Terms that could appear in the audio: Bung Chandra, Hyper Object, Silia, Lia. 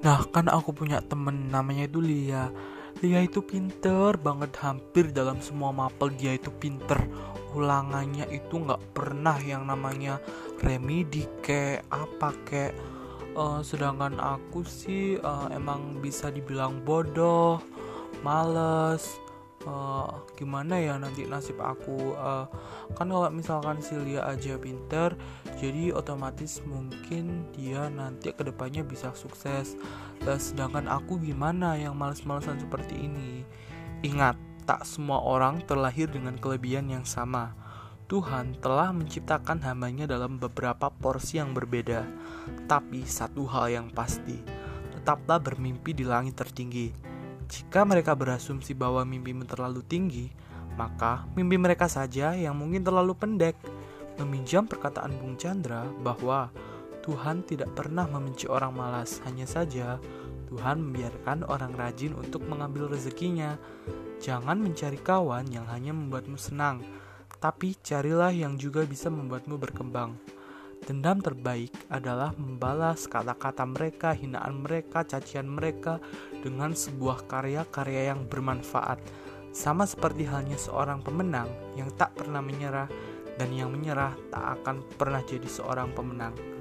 Nah, kan aku punya temen namanya itu Lia. Lia itu pinter banget, hampir dalam semua mapel dia itu pinter. Ulangannya itu gak pernah yang namanya remedi kek, apa kek. Sedangkan aku sih emang bisa dibilang bodoh, males. Gimana ya nanti nasib aku, kan kalau misalkan Silia aja pinter, jadi otomatis mungkin dia nanti kedepannya bisa sukses. Sedangkan aku gimana yang malas-malasan seperti ini. Ingat, tak semua orang terlahir dengan kelebihan yang sama. Tuhan telah menciptakan hambanya dalam beberapa porsi yang berbeda. Tapi satu hal yang pasti, tetaplah bermimpi di langit tertinggi. Jika mereka berasumsi bahwa mimpimu terlalu tinggi, maka mimpi mereka saja yang mungkin terlalu pendek. Meminjam perkataan Bung Chandra bahwa Tuhan tidak pernah membenci orang malas, hanya saja Tuhan membiarkan orang rajin untuk mengambil rezekinya. Jangan mencari kawan yang hanya membuatmu senang, tapi carilah yang juga bisa membuatmu berkembang. Dendam terbaik adalah membalas kata-kata mereka, hinaan mereka, cacian mereka dengan sebuah karya-karya yang bermanfaat. Sama seperti halnya seorang pemenang yang tak pernah menyerah, dan yang menyerah tak akan pernah jadi seorang pemenang.